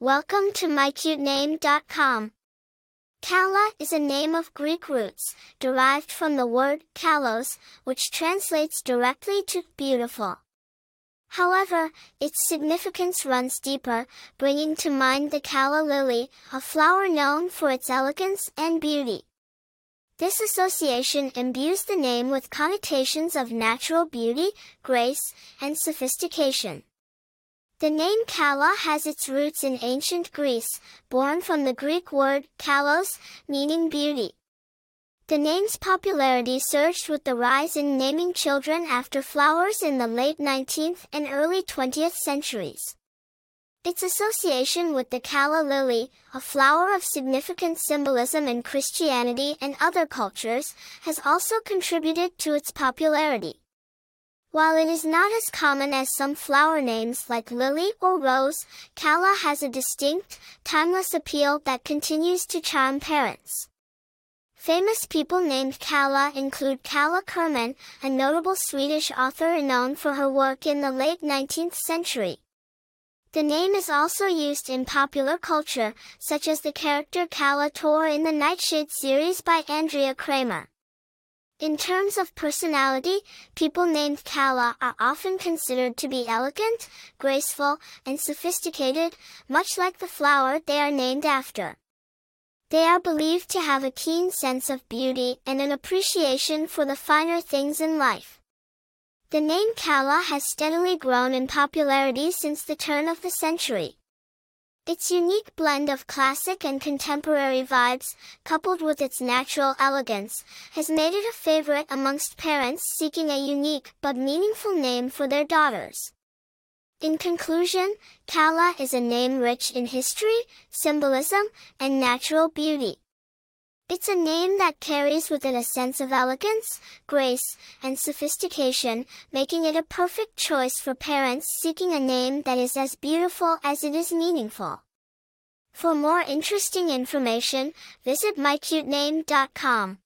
Welcome to MyCutename.com. Calla is a name of Greek roots, derived from the word kalos, which translates directly to beautiful. However, its significance runs deeper, bringing to mind the calla lily, a flower known for its elegance and beauty. This association imbues the name with connotations of natural beauty, grace, and sophistication. The name Calla has its roots in ancient Greece, born from the Greek word kalos, meaning beauty. The name's popularity surged with the rise in naming children after flowers in the late 19th and early 20th centuries. Its association with the calla lily, a flower of significant symbolism in Christianity and other cultures, has also contributed to its popularity. While it is not as common as some flower names like lily or rose, Calla has a distinct, timeless appeal that continues to charm parents. Famous people named Calla include Calla Kerman, a notable Swedish author known for her work in the late 19th century. The name is also used in popular culture, such as the character Calla Tor in the Nightshade series by Andrea Kramer. In terms of personality, people named Calla are often considered to be elegant, graceful, and sophisticated, much like the flower they are named after. They are believed to have a keen sense of beauty and an appreciation for the finer things in life. The name Calla has steadily grown in popularity since the turn of the century. Its unique blend of classic and contemporary vibes, coupled with its natural elegance, has made it a favorite amongst parents seeking a unique but meaningful name for their daughters. In conclusion, Calla is a name rich in history, symbolism, and natural beauty. It's a name that carries with it a sense of elegance, grace, and sophistication, making it a perfect choice for parents seeking a name that is as beautiful as it is meaningful. For more interesting information, visit MyCutename.com.